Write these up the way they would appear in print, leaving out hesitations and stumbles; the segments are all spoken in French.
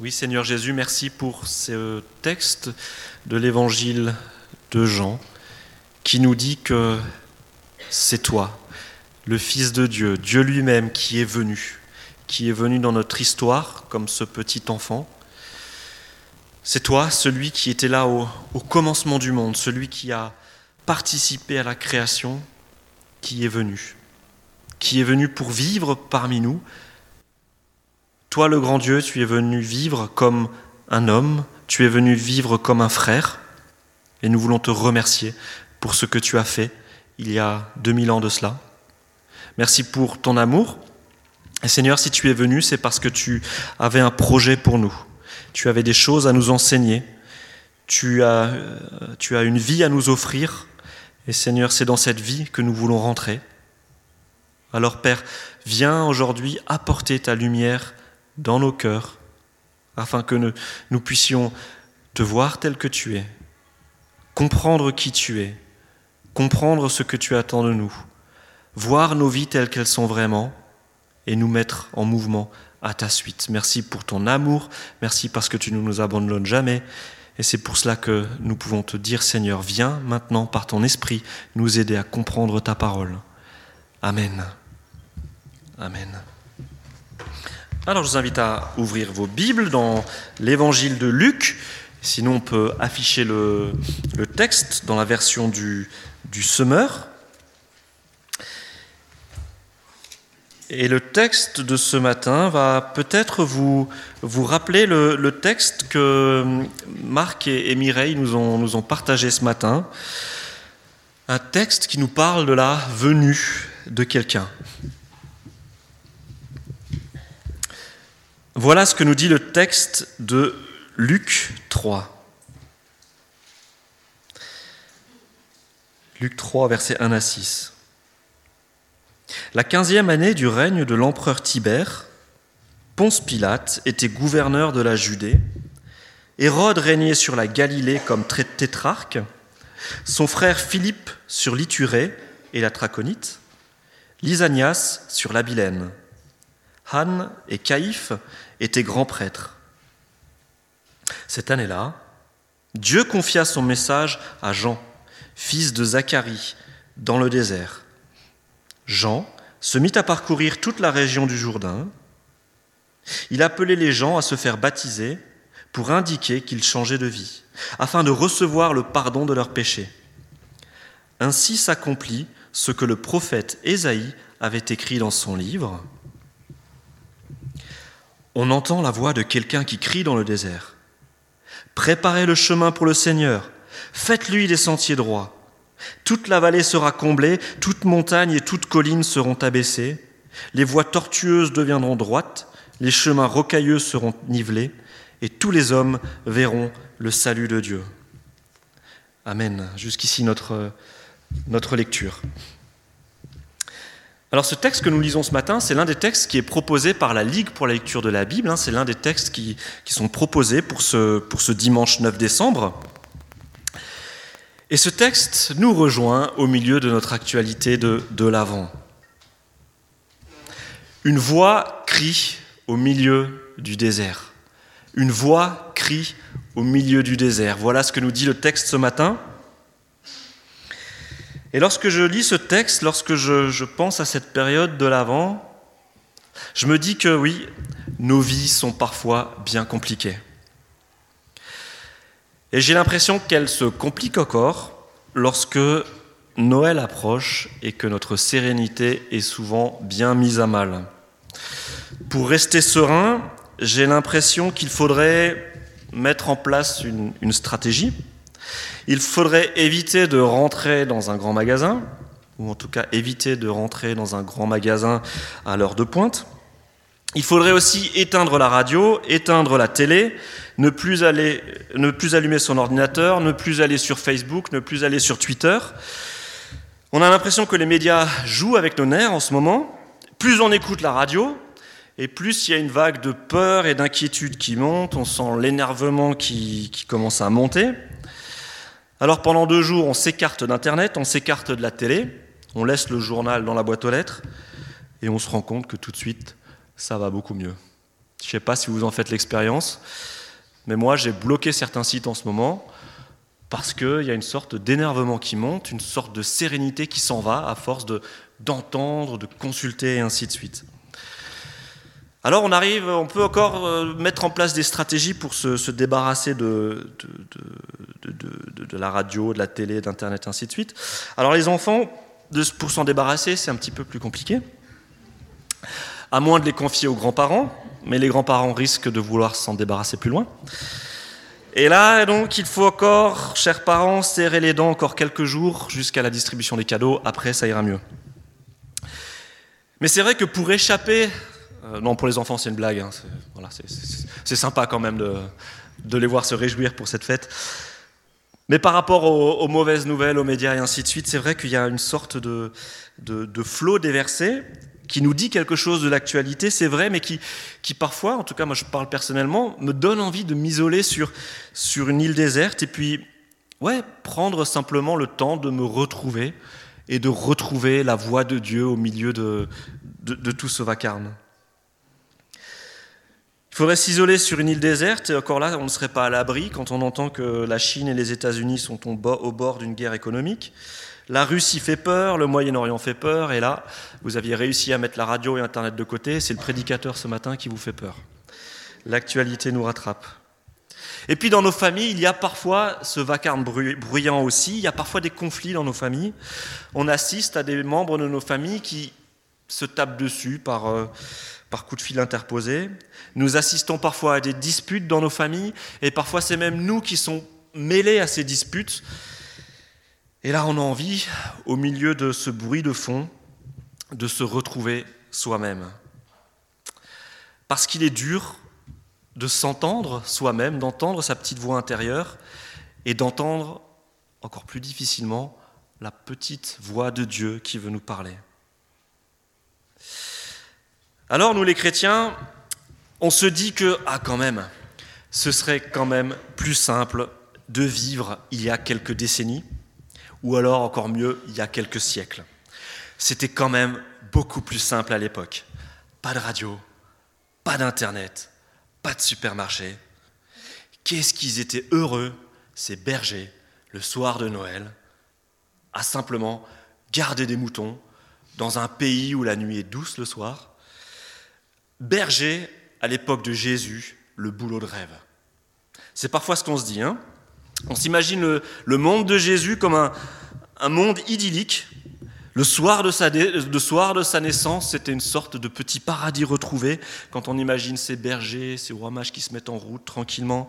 Oui, Seigneur Jésus, merci pour ce texte de l'évangile de Jean qui nous dit que c'est toi, le Fils de Dieu, Dieu lui-même qui est venu dans notre histoire comme ce petit enfant. C'est toi, celui qui était là au commencement du monde, celui qui a participé à la création, qui est venu pour vivre parmi nous. Toi, le grand Dieu, tu es venu vivre comme un homme, tu es venu vivre comme un frère, et nous voulons te remercier pour ce que tu as fait il y a 2000 ans de cela. Merci pour ton amour. Et Seigneur, si tu es venu, c'est parce que tu avais un projet pour nous. Tu avais des choses à nous enseigner. Tu as une vie à nous offrir. Et Seigneur, c'est dans cette vie que nous voulons rentrer. Alors Père, viens aujourd'hui apporter ta lumière dans nos cœurs, afin que nous puissions te voir tel que tu es, comprendre qui tu es, comprendre ce que tu attends de nous, voir nos vies telles qu'elles sont vraiment et nous mettre en mouvement à ta suite. Merci pour ton amour, merci parce que tu ne nous abandonnes jamais, et c'est pour cela que nous pouvons te dire, Seigneur, viens maintenant par ton esprit nous aider à comprendre ta parole. Amen. Amen. Alors je vous invite à ouvrir vos Bibles dans l'évangile de Luc. Sinon on peut afficher le texte dans la version du semeur. Et le texte de ce matin va peut-être vous rappeler le texte que Marc et Mireille nous ont partagé ce matin. Un texte qui nous parle de la venue de quelqu'un. Voilà ce que nous dit le texte de Luc 3. Luc 3, versets 1 à 6. « La 15e année du règne de l'empereur Tibère, Ponce-Pilate était gouverneur de la Judée. Hérode régnait sur la Galilée comme tétrarque, son frère Philippe sur l'Iturée et la Traconite, Lysanias sur l'Abilène. Han et Caïphe étaient grands prêtres. Cette année-là, Dieu confia son message à Jean, fils de Zacharie, dans le désert. Jean se mit à parcourir toute la région du Jourdain. Il appelait les gens à se faire baptiser pour indiquer qu'ils changeaient de vie, afin de recevoir le pardon de leurs péchés. Ainsi s'accomplit ce que le prophète Ésaïe avait écrit dans son livre. On entend la voix de quelqu'un qui crie dans le désert. « Préparez le chemin pour le Seigneur, faites-lui des sentiers droits. Toute la vallée sera comblée, toute montagne et toute colline seront abaissées, les voies tortueuses deviendront droites, les chemins rocailleux seront nivelés, et tous les hommes verront le salut de Dieu. » Amen. Jusqu'ici notre lecture. Alors ce texte que nous lisons ce matin, c'est l'un des textes qui est proposé par la Ligue pour la lecture de la Bible. C'est l'un des textes qui sont proposés pour ce dimanche 9 décembre. Et ce texte nous rejoint au milieu de notre actualité de l'Avent. Une voix crie au milieu du désert. Une voix crie au milieu du désert. Voilà ce que nous dit le texte ce matin. Et lorsque je lis ce texte, lorsque je pense à cette période de l'Avent, je me dis que oui, nos vies sont parfois bien compliquées. Et j'ai l'impression qu'elles se compliquent encore lorsque Noël approche et que notre sérénité est souvent bien mise à mal. Pour rester serein, j'ai l'impression qu'il faudrait mettre en place une stratégie. Il faudrait éviter de rentrer dans un grand magasin, ou en tout cas éviter de rentrer dans un grand magasin à l'heure de pointe. Il faudrait aussi éteindre la radio, éteindre la télé, ne plus allumer son ordinateur, ne plus aller sur Facebook, ne plus aller sur Twitter. On a l'impression que les médias jouent avec nos nerfs en ce moment. Plus on écoute la radio, et plus il y a une vague de peur et d'inquiétude qui monte, on sent l'énervement qui commence à monter. Alors pendant 2 jours, on s'écarte d'Internet, on s'écarte de la télé, on laisse le journal dans la boîte aux lettres et on se rend compte que tout de suite, ça va beaucoup mieux. Je Je ne sais pas si vous en faites l'expérience, mais moi j'ai bloqué certains sites en ce moment parce qu'il y a une sorte d'énervement qui monte, une sorte de sérénité qui s'en va à force d'entendre, de consulter et ainsi de suite. Alors on peut encore mettre en place des stratégies pour se débarrasser de la radio, de la télé, d'Internet, ainsi de suite. Alors les enfants, pour s'en débarrasser, c'est un petit peu plus compliqué, à moins de les confier aux grands-parents, mais les grands-parents risquent de vouloir s'en débarrasser plus loin. Et là, donc, il faut encore, chers parents, serrer les dents encore quelques jours jusqu'à la distribution des cadeaux, après ça ira mieux. Mais c'est vrai que pour échapper... Non, pour les enfants, c'est une blague. Hein. C'est sympa quand même de les voir se réjouir pour cette fête. Mais par rapport aux mauvaises nouvelles, aux médias et ainsi de suite, c'est vrai qu'il y a une sorte de flot déversé qui nous dit quelque chose de l'actualité, c'est vrai, mais qui parfois, en tout cas moi je parle personnellement, me donne envie de m'isoler sur une île déserte et puis prendre simplement le temps de me retrouver et de retrouver la voix de Dieu au milieu de tout ce vacarme. Il faudrait s'isoler sur une île déserte, et encore là, on ne serait pas à l'abri quand on entend que la Chine et les États-Unis sont au bord d'une guerre économique. La Russie fait peur, le Moyen-Orient fait peur, et là, vous aviez réussi à mettre la radio et Internet de côté, c'est le prédicateur ce matin qui vous fait peur. L'actualité nous rattrape. Et puis dans nos familles, il y a parfois ce vacarme bruyant aussi, il y a parfois des conflits dans nos familles. On assiste à des membres de nos familles qui se tapent dessus par coup de fil interposé. Nous assistons parfois à des disputes dans nos familles, et parfois c'est même nous qui sommes mêlés à ces disputes. Et là, on a envie, au milieu de ce bruit de fond, de se retrouver soi-même. Parce qu'il est dur de s'entendre soi-même, d'entendre sa petite voix intérieure, et d'entendre encore plus difficilement la petite voix de Dieu qui veut nous parler. Alors nous les chrétiens, on se dit que, quand même, ce serait quand même plus simple de vivre il y a quelques décennies, ou alors encore mieux, il y a quelques siècles. C'était quand même beaucoup plus simple à l'époque. Pas de radio, pas d'internet, pas de supermarché. Qu'est-ce qu'ils étaient heureux, ces bergers, le soir de Noël, à simplement garder des moutons dans un pays où la nuit est douce le soir. Berger, à l'époque de Jésus, le boulot de rêve. C'est parfois ce qu'on se dit. Hein, on s'imagine le monde de Jésus comme un monde idyllique. Le soir de sa naissance, c'était une sorte de petit paradis retrouvé, quand on imagine ces bergers, ces rois mages qui se mettent en route tranquillement.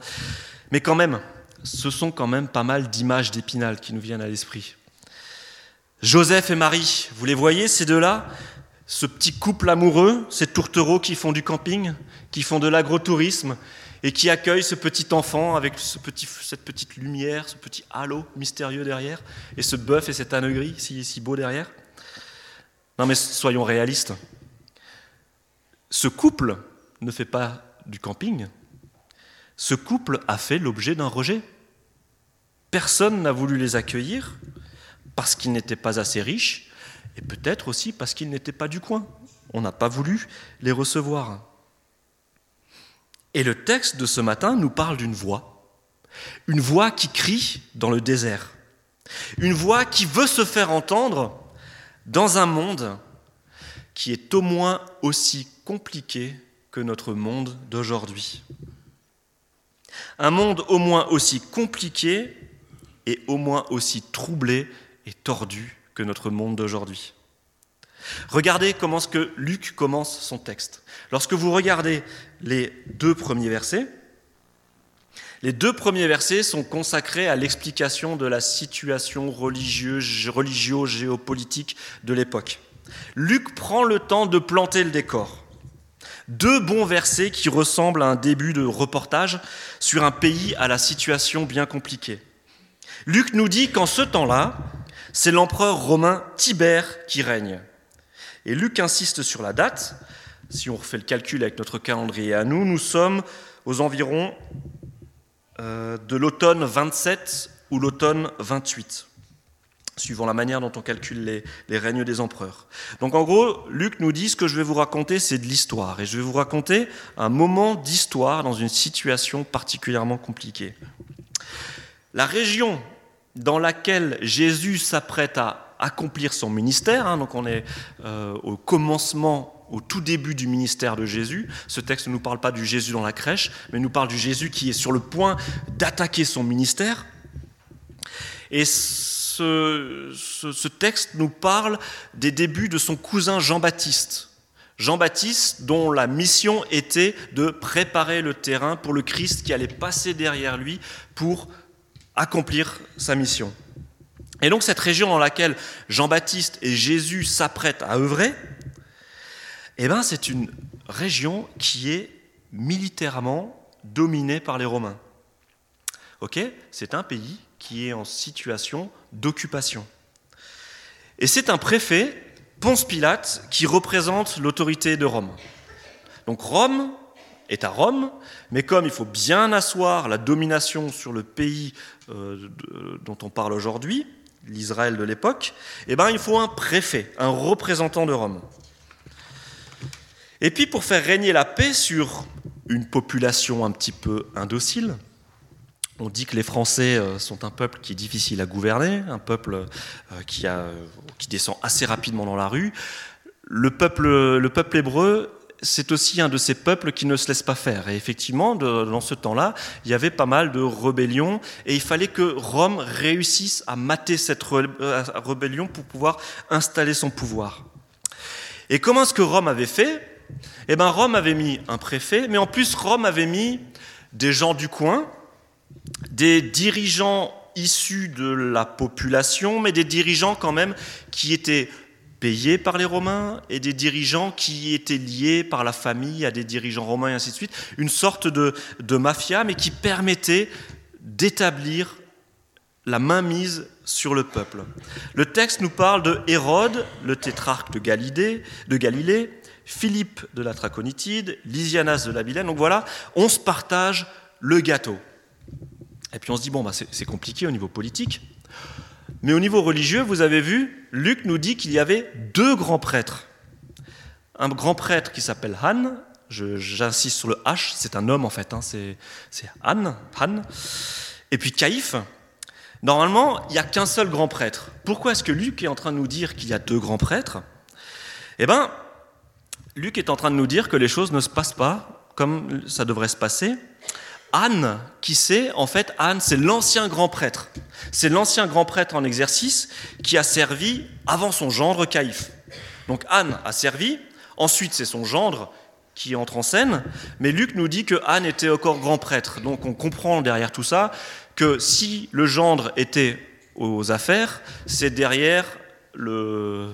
Mais quand même, ce sont quand même pas mal d'images d'Épinal qui nous viennent à l'esprit. Joseph et Marie, vous les voyez, ces deux-là ? Ce petit couple amoureux, ces tourtereaux qui font du camping, qui font de l'agrotourisme et qui accueillent ce petit enfant avec cette petite lumière, ce petit halo mystérieux derrière et ce bœuf et cet âne gris si beau derrière. Non mais soyons réalistes. Ce couple ne fait pas du camping. Ce couple a fait l'objet d'un rejet. Personne n'a voulu les accueillir parce qu'ils n'étaient pas assez riches. Et peut-être aussi parce qu'ils n'étaient pas du coin. On n'a pas voulu les recevoir. Et le texte de ce matin nous parle d'une voix. Une voix qui crie dans le désert. Une voix qui veut se faire entendre dans un monde qui est au moins aussi compliqué que notre monde d'aujourd'hui. Un monde au moins aussi compliqué et au moins aussi troublé et tordu que notre monde d'aujourd'hui. Regardez comment est-ce que Luc commence son texte. Lorsque vous regardez les deux premiers versets sont consacrés à l'explication de la situation religio-géopolitique de l'époque. Luc prend le temps de planter le décor. Deux bons versets qui ressemblent à un début de reportage sur un pays à la situation bien compliquée. Luc nous dit qu'en ce temps-là, c'est l'empereur romain Tibère qui règne. Et Luc insiste sur la date. Si on refait le calcul avec notre calendrier à nous, nous sommes aux environs de l'automne 27 ou l'automne 28. suivant la manière dont on calcule les règnes des empereurs. Donc en gros, Luc nous dit, ce que je vais vous raconter, c'est de l'histoire. Et je vais vous raconter un moment d'histoire dans une situation particulièrement compliquée. La région dans laquelle Jésus s'apprête à accomplir son ministère, donc on est au commencement, au tout début du ministère de Jésus. Ce texte ne nous parle pas du Jésus dans la crèche, mais nous parle du Jésus qui est sur le point d'attaquer son ministère. Et ce texte nous parle des débuts de son cousin Jean-Baptiste. Jean-Baptiste, dont la mission était de préparer le terrain pour le Christ qui allait passer derrière lui pour accomplir sa mission. Et donc cette région dans laquelle Jean-Baptiste et Jésus s'apprêtent à œuvrer, c'est une région qui est militairement dominée par les Romains. Okay ? C'est un pays qui est en situation d'occupation. Et c'est un préfet, Ponce-Pilate, qui représente l'autorité de Rome. Donc Rome est à Rome, mais comme il faut bien asseoir la domination sur le pays dont on parle aujourd'hui, l'Israël de l'époque, il faut un préfet, un représentant de Rome. Et puis pour faire régner la paix sur une population un petit peu indocile, on dit que les Français sont un peuple qui est difficile à gouverner, un peuple qui descend assez rapidement dans la rue. Le peuple hébreu, c'est aussi un de ces peuples qui ne se laisse pas faire. Et effectivement, dans ce temps-là, il y avait pas mal de rébellions et il fallait que Rome réussisse à mater cette rébellion pour pouvoir installer son pouvoir. Et comment est-ce que Rome avait fait ? Rome avait mis un préfet, mais en plus, Rome avait mis des gens du coin, des dirigeants issus de la population, mais des dirigeants quand même qui étaient payés par les Romains et des dirigeants qui étaient liés par la famille à des dirigeants romains et ainsi de suite, une sorte de mafia, mais qui permettait d'établir la mainmise sur le peuple. Le texte nous parle de Hérode, le tétrarque de Galilée, Philippe de la Traconitide, Lysanias de l'Abilène. Donc voilà, on se partage le gâteau. Et puis on se dit, c'est compliqué au niveau politique. Mais au niveau religieux, vous avez vu, Luc nous dit qu'il y avait deux grands prêtres. Un grand prêtre qui s'appelle Han, j'insiste sur le H, c'est un homme en fait, c'est Han. Et puis Caïphe. Normalement, il n'y a qu'un seul grand prêtre. Pourquoi est-ce que Luc est en train de nous dire qu'il y a deux grands prêtres ? Luc est en train de nous dire que les choses ne se passent pas comme ça devrait se passer. Han, qui c'est ? En fait, Han, c'est l'ancien grand prêtre. C'est l'ancien grand prêtre en exercice qui a servi avant son gendre Caïphe. Donc Han a servi, ensuite c'est son gendre qui entre en scène, mais Luc nous dit que Han était encore grand prêtre. Donc on comprend derrière tout ça que si le gendre était aux affaires, c'est derrière le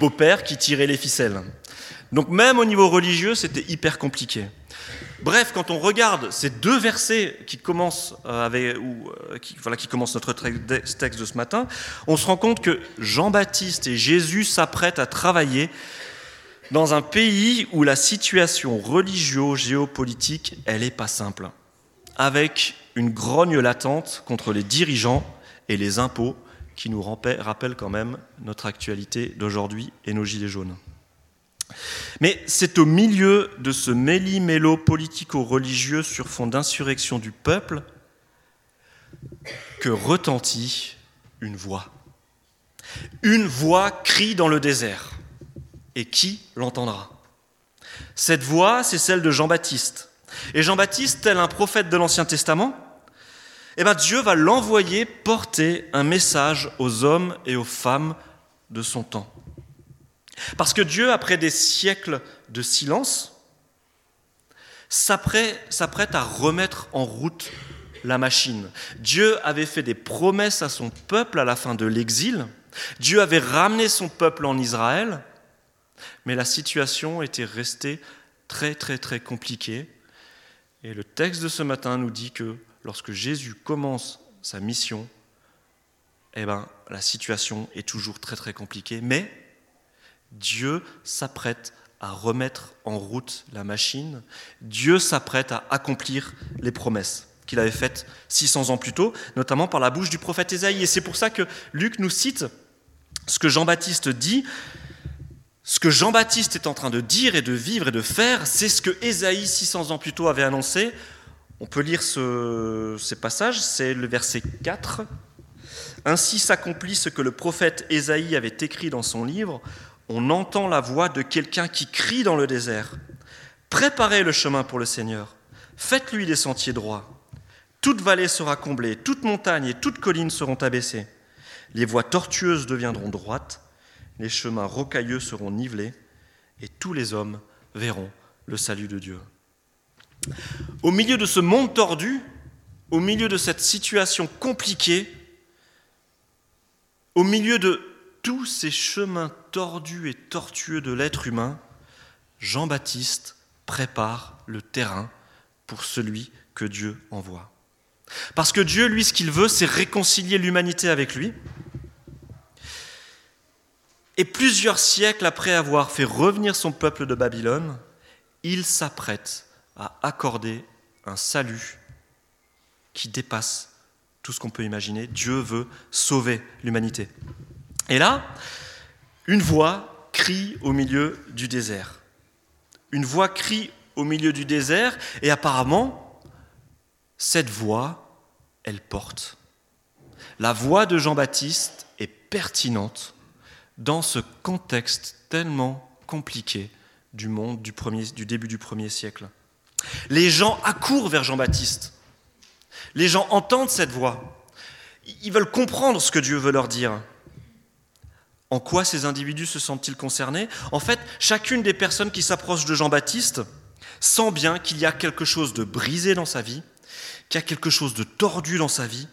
beau-père qui tirait les ficelles. Donc même au niveau religieux, c'était hyper compliqué. Bref, quand on regarde ces deux versets qui commencent notre texte de ce matin, on se rend compte que Jean-Baptiste et Jésus s'apprêtent à travailler dans un pays où la situation religio-géopolitique, elle n'est pas simple, avec une grogne latente contre les dirigeants et les impôts qui nous rappellent quand même notre actualité d'aujourd'hui et nos gilets jaunes. Mais c'est au milieu de ce méli-mélo politico-religieux sur fond d'insurrection du peuple que retentit une voix. Une voix crie dans le désert. Et qui l'entendra ? Cette voix, c'est celle de Jean-Baptiste. Et Jean-Baptiste, tel un prophète de l'Ancien Testament, Dieu va l'envoyer porter un message aux hommes et aux femmes de son temps. Parce que Dieu, après des siècles de silence, s'apprête à remettre en route la machine. Dieu avait fait des promesses à son peuple à la fin de l'exil. Dieu avait ramené son peuple en Israël. Mais la situation était restée très, très, très compliquée. Et le texte de ce matin nous dit que lorsque Jésus commence sa mission, la situation est toujours très, très compliquée. Mais Dieu s'apprête à remettre en route la machine. Dieu s'apprête à accomplir les promesses. qu'il avait faite 600 ans plus tôt, notamment par la bouche du prophète Ésaïe. Et c'est pour ça que Luc nous cite ce que Jean-Baptiste dit. Ce que Jean-Baptiste est en train de dire et de vivre et de faire, c'est ce que Ésaïe 600 ans plus tôt avait annoncé. On peut lire ces passages, c'est le verset 4. « Ainsi s'accomplit ce que le prophète Ésaïe avait écrit dans son livre. On entend la voix de quelqu'un qui crie dans le désert. Préparez le chemin pour le Seigneur. Faites-lui des sentiers droits. Toute vallée sera comblée, toute montagne et toute colline seront abaissées. Les voies tortueuses deviendront droites, les chemins rocailleux seront nivelés, et tous les hommes verront le salut de Dieu. » Au milieu de ce monde tordu, au milieu de cette situation compliquée, au milieu de tous ces chemins tordus et tortueux de l'être humain, Jean-Baptiste prépare le terrain pour celui que Dieu envoie. Parce que Dieu, lui, ce qu'il veut, c'est réconcilier l'humanité avec lui. Et plusieurs siècles après avoir fait revenir son peuple de Babylone, il s'apprête à accorder un salut qui dépasse tout ce qu'on peut imaginer. Dieu veut sauver l'humanité. Et là, une voix crie au milieu du désert. Une voix crie au milieu du désert, et apparemment, cette voix, elle porte. La voix de Jean-Baptiste est pertinente dans ce contexte tellement compliqué du monde du début du 1er siècle. Les gens accourent vers Jean-Baptiste. Les gens entendent cette voix. Ils veulent comprendre ce que Dieu veut leur dire. En quoi ces individus se sentent-ils concernés ? En fait, chacune des personnes qui s'approchent de Jean-Baptiste sent bien qu'il y a quelque chose de brisé dans sa vie, qu'il y a quelque chose de tordu dans sa vie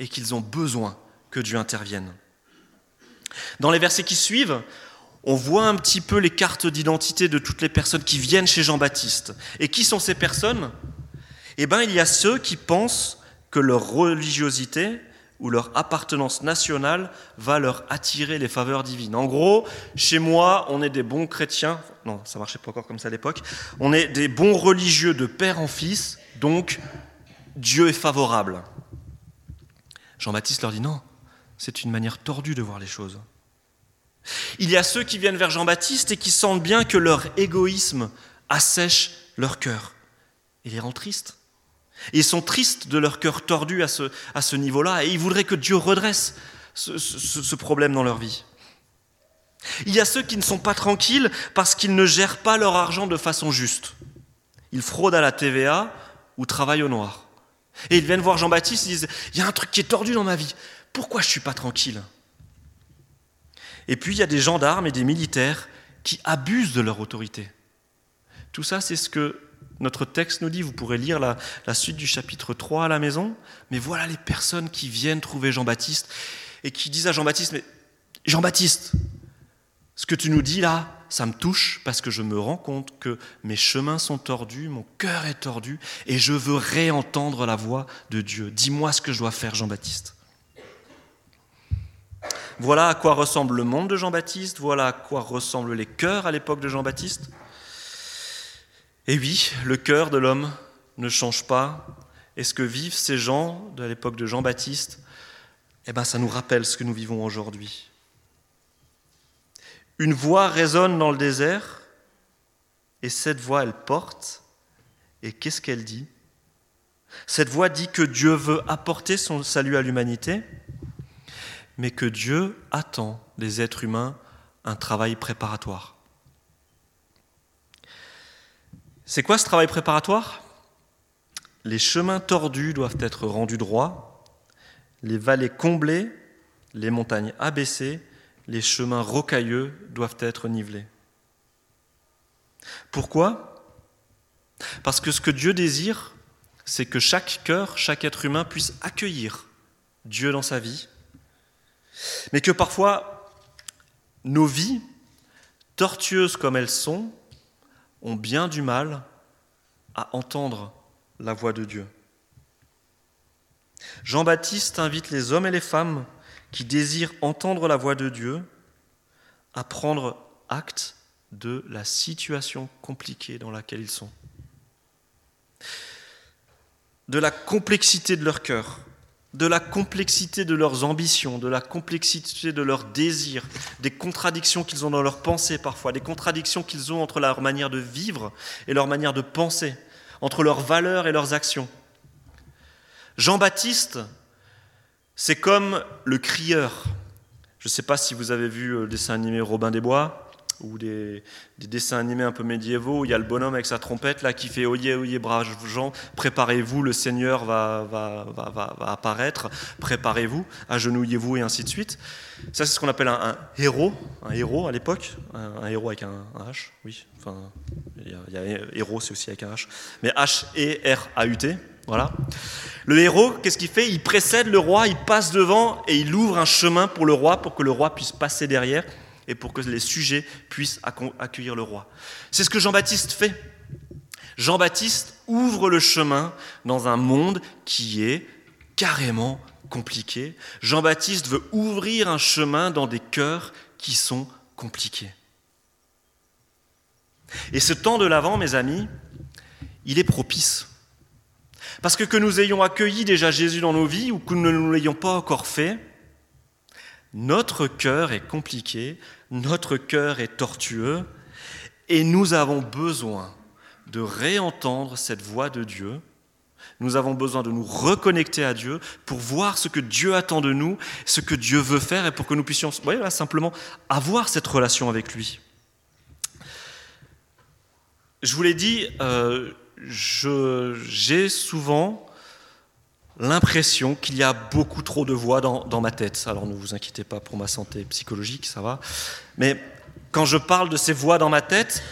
et qu'ils ont besoin que Dieu intervienne. Dans les versets qui suivent, on voit un petit peu les cartes d'identité de toutes les personnes qui viennent chez Jean-Baptiste. Et qui sont ces personnes ? Eh bien, il y a ceux qui pensent que leur religiosité ou leur appartenance nationale va leur attirer les faveurs divines. En gros, chez moi, on est des bons chrétiens. Non, ça ne marchait pas encore comme ça à l'époque. On est des bons religieux de père en fils, donc Dieu est favorable. Jean-Baptiste leur dit non, c'est une manière tordue de voir les choses. Il y a ceux qui viennent vers Jean-Baptiste et qui sentent bien que leur égoïsme assèche leur cœur. Il les rend tristes. Ils sont tristes de leur cœur tordu à ce niveau-là et ils voudraient que Dieu redresse ce problème dans leur vie. Il y a ceux qui ne sont pas tranquilles parce qu'ils ne gèrent pas leur argent de façon juste. Ils fraudent à la TVA ou travaillent au noir. Et ils viennent voir Jean-Baptiste et disent « Il y a un truc qui est tordu dans ma vie, pourquoi je ne suis pas tranquille ?» Et puis il y a des gendarmes et des militaires qui abusent de leur autorité. Tout ça, c'est ce que notre texte nous dit, vous pourrez lire la suite du chapitre 3 à la maison, mais voilà les personnes qui viennent trouver Jean-Baptiste et qui disent à Jean-Baptiste « Mais Jean-Baptiste, ce que tu nous dis là, ça me touche parce que je me rends compte que mes chemins sont tordus, mon cœur est tordu et je veux réentendre la voix de Dieu. Dis-moi ce que je dois faire, Jean-Baptiste. » Voilà à quoi ressemble le monde de Jean-Baptiste, voilà à quoi ressemblent les cœurs à l'époque de Jean-Baptiste. Et oui, le cœur de l'homme ne change pas. Et ce que vivent ces gens de l'époque de Jean-Baptiste, eh ben, ça nous rappelle ce que nous vivons aujourd'hui. Une voix résonne dans le désert, et cette voix, elle porte. Et qu'est-ce qu'elle dit ? Cette voix dit que Dieu veut apporter son salut à l'humanité, mais que Dieu attend des êtres humains un travail préparatoire. C'est quoi ce travail préparatoire ? Les chemins tordus doivent être rendus droits, les vallées comblées, les montagnes abaissées, les chemins rocailleux doivent être nivelés. Pourquoi ? Parce que ce que Dieu désire, c'est que chaque cœur, chaque être humain puisse accueillir Dieu dans sa vie, mais que parfois, nos vies, tortueuses comme elles sont, ont bien du mal à entendre la voix de Dieu. Jean-Baptiste invite les hommes et les femmes qui désirent entendre la voix de Dieu à prendre acte de la situation compliquée dans laquelle ils sont. de la complexité de leur cœur, de la complexité de leurs ambitions, de la complexité de leurs désirs, des contradictions qu'ils ont dans leurs pensées parfois, des contradictions qu'ils ont entre leur manière de vivre et leur manière de penser, entre leurs valeurs et leurs actions. Jean-Baptiste, c'est comme le crieur. Je ne sais pas si vous avez vu le dessin animé Robin des Bois, ou des dessins animés un peu médiévaux, où il y a le bonhomme avec sa trompette là, qui fait « Oyez, oyez, braves gens, préparez-vous, le Seigneur va apparaître, préparez-vous, agenouillez-vous » et ainsi de suite. Ça, c'est ce qu'on appelle un héros à l'époque, un héros avec un H, oui, enfin, il y a héros, c'est aussi avec un H, mais H-E-R-A-U-T, voilà. Le héros, qu'est-ce qu'il fait ? Il précède le roi, il passe devant et il ouvre un chemin pour le roi, pour que le roi puisse passer derrière, et pour que les sujets puissent accueillir le roi. C'est ce que Jean-Baptiste fait. Jean-Baptiste ouvre le chemin dans un monde qui est carrément compliqué. Jean-Baptiste veut ouvrir un chemin dans des cœurs qui sont compliqués. Et ce temps de l'Avent, mes amis, il est propice. Parce que nous ayons accueilli déjà Jésus dans nos vies ou que nous ne l'ayons pas encore fait, notre cœur est compliqué, notre cœur est tortueux, et nous avons besoin de réentendre cette voix de Dieu. Nous avons besoin de nous reconnecter à Dieu pour voir ce que Dieu attend de nous, ce que Dieu veut faire, et pour que nous puissions simplement avoir cette relation avec lui. Je vous l'ai dit, j'ai souvent l'impression qu'il y a beaucoup trop de voix dans ma tête. Alors ne vous inquiétez pas pour ma santé psychologique, ça va. Mais quand je parle de ces voix dans ma tête,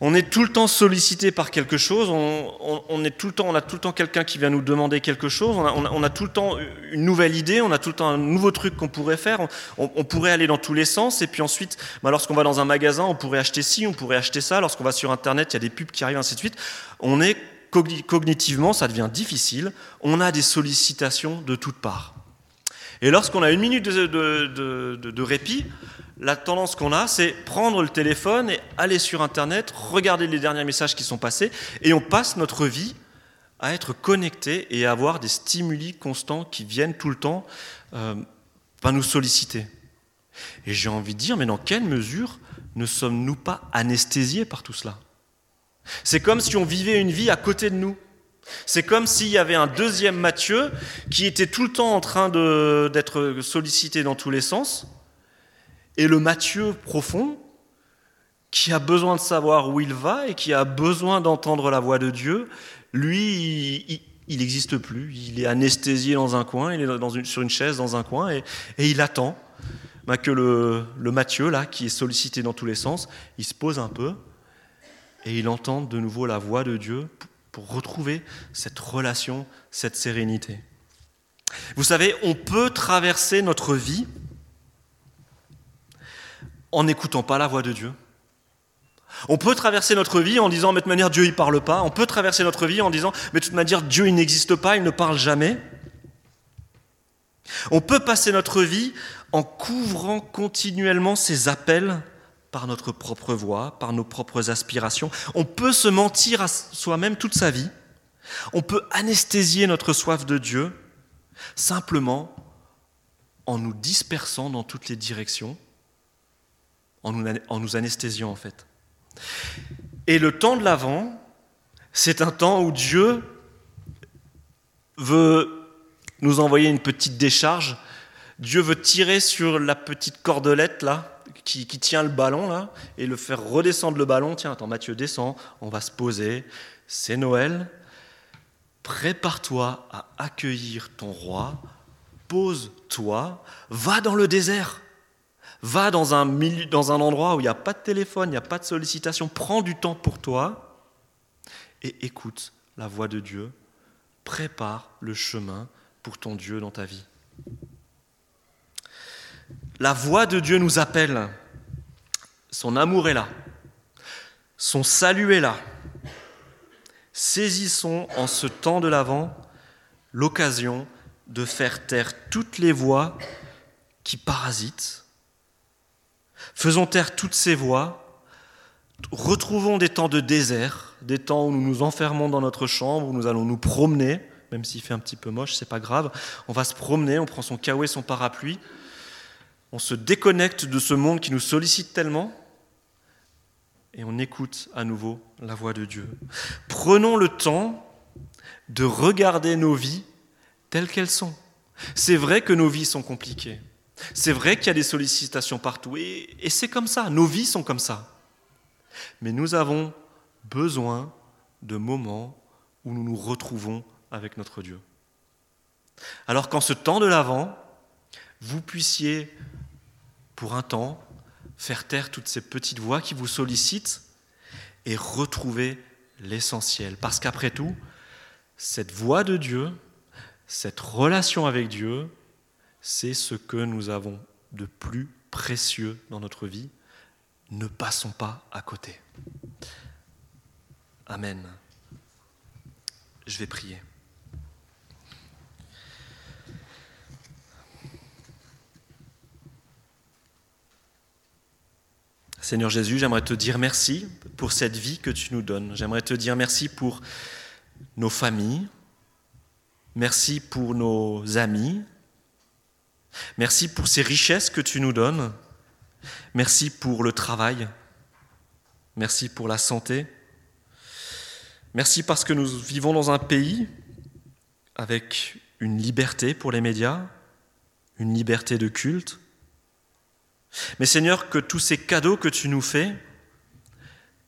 on est tout le temps sollicité par quelque chose, on a tout le temps quelqu'un qui vient nous demander quelque chose, on a tout le temps une nouvelle idée, on a tout le temps un nouveau truc qu'on pourrait faire, on pourrait aller dans tous les sens, et puis ensuite, lorsqu'on va dans un magasin, on pourrait acheter ci, on pourrait acheter ça, lorsqu'on va sur Internet, il y a des pubs qui arrivent, ainsi de suite. On est cognitivement, ça devient difficile, on a des sollicitations de toutes parts. Et lorsqu'on a une minute de répit, la tendance qu'on a, c'est prendre le téléphone et aller sur Internet, regarder les derniers messages qui sont passés, et on passe notre vie à être connecté et à avoir des stimuli constants qui viennent tout le temps nous solliciter. Et j'ai envie de dire, mais dans quelle mesure ne sommes-nous pas anesthésiés par tout cela ? C'est comme si on vivait une vie à côté de nous. C'est comme s'il y avait un deuxième Matthieu qui était tout le temps en train d'être sollicité dans tous les sens, et le Matthieu profond qui a besoin de savoir où il va et qui a besoin d'entendre la voix de Dieu, lui, il n'existe plus. Il est anesthésié dans un coin, il est sur une chaise dans un coin, et il attend que le Matthieu, là, qui est sollicité dans tous les sens, il se pose un peu, et il entend de nouveau la voix de Dieu pour retrouver cette relation, cette sérénité. Vous savez, on peut traverser notre vie en n'écoutant pas la voix de Dieu. On peut traverser notre vie en disant « mais de toute manière, Dieu ne parle pas ». On peut traverser notre vie en disant « mais de toute manière, Dieu il n'existe pas, il ne parle jamais ». On peut passer notre vie en couvrant continuellement ces appels par notre propre voix, par nos propres aspirations. On peut se mentir à soi-même toute sa vie. On peut anesthésier notre soif de Dieu simplement en nous dispersant dans toutes les directions, en nous anesthésiant en fait. Et le temps de l'Avent, c'est un temps où Dieu veut nous envoyer une petite décharge. Dieu veut tirer sur la petite cordelette là, qui tient le ballon là, et le faire redescendre le ballon. Tiens, attends, Matthieu, descend, on va se poser, c'est Noël. Prépare-toi à accueillir ton roi, pose-toi, va dans le désert, va dans un endroit où il n'y a pas de téléphone, il n'y a pas de sollicitation, prends du temps pour toi et écoute la voix de Dieu, prépare le chemin pour ton Dieu dans ta vie. La voix de Dieu nous appelle, son amour est là, son salut est là. Saisissons en ce temps de l'Avent l'occasion de faire taire toutes les voix qui parasitent. Faisons taire toutes ces voix, retrouvons des temps de désert, des temps où nous nous enfermons dans notre chambre, où nous allons nous promener, même s'il fait un petit peu moche, c'est pas grave, on va se promener, on prend son kawaii, son parapluie, on se déconnecte de ce monde qui nous sollicite tellement, et on écoute à nouveau la voix de Dieu. Prenons le temps de regarder nos vies telles qu'elles sont. C'est vrai que nos vies sont compliquées. C'est vrai qu'il y a des sollicitations partout. Et c'est comme ça, nos vies sont comme ça. Mais nous avons besoin de moments où nous nous retrouvons avec notre Dieu. Alors qu'en ce temps de l'Avent, vous puissiez, pour un temps, faire taire toutes ces petites voix qui vous sollicitent et retrouver l'essentiel. Parce qu'après tout, cette voix de Dieu, cette relation avec Dieu, c'est ce que nous avons de plus précieux dans notre vie. Ne passons pas à côté. Amen. Je vais prier. Seigneur Jésus, j'aimerais te dire merci pour cette vie que tu nous donnes. J'aimerais te dire merci pour nos familles, merci pour nos amis, merci pour ces richesses que tu nous donnes. Merci pour le travail. Merci pour la santé. Merci parce que nous vivons dans un pays avec une liberté pour les médias, une liberté de culte. Mais Seigneur, que tous ces cadeaux que tu nous fais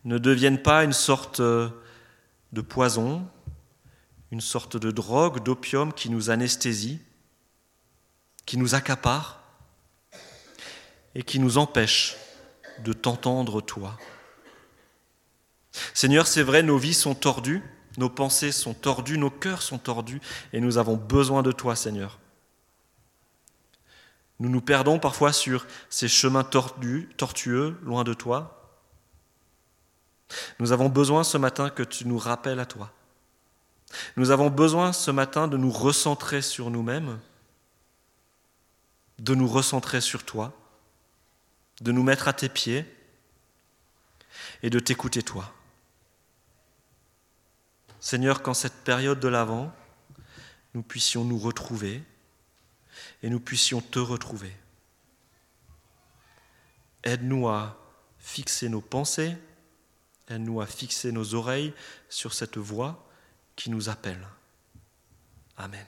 ne deviennent pas une sorte de poison, une sorte de drogue, d'opium qui nous anesthésie, qui nous accapare et qui nous empêche de t'entendre, toi. Seigneur, c'est vrai, nos vies sont tordues, nos pensées sont tordues, nos cœurs sont tordus, et nous avons besoin de toi, Seigneur. Nous nous perdons parfois sur ces chemins tordus, tortueux, loin de toi. Nous avons besoin ce matin que tu nous rappelles à toi. Nous avons besoin ce matin de nous recentrer sur nous-mêmes, de nous recentrer sur toi, de nous mettre à tes pieds et de t'écouter toi. Seigneur, qu'en cette période de l'Avent, nous puissions nous retrouver et nous puissions te retrouver. Aide-nous à fixer nos pensées, aide-nous à fixer nos oreilles sur cette voix qui nous appelle. Amen.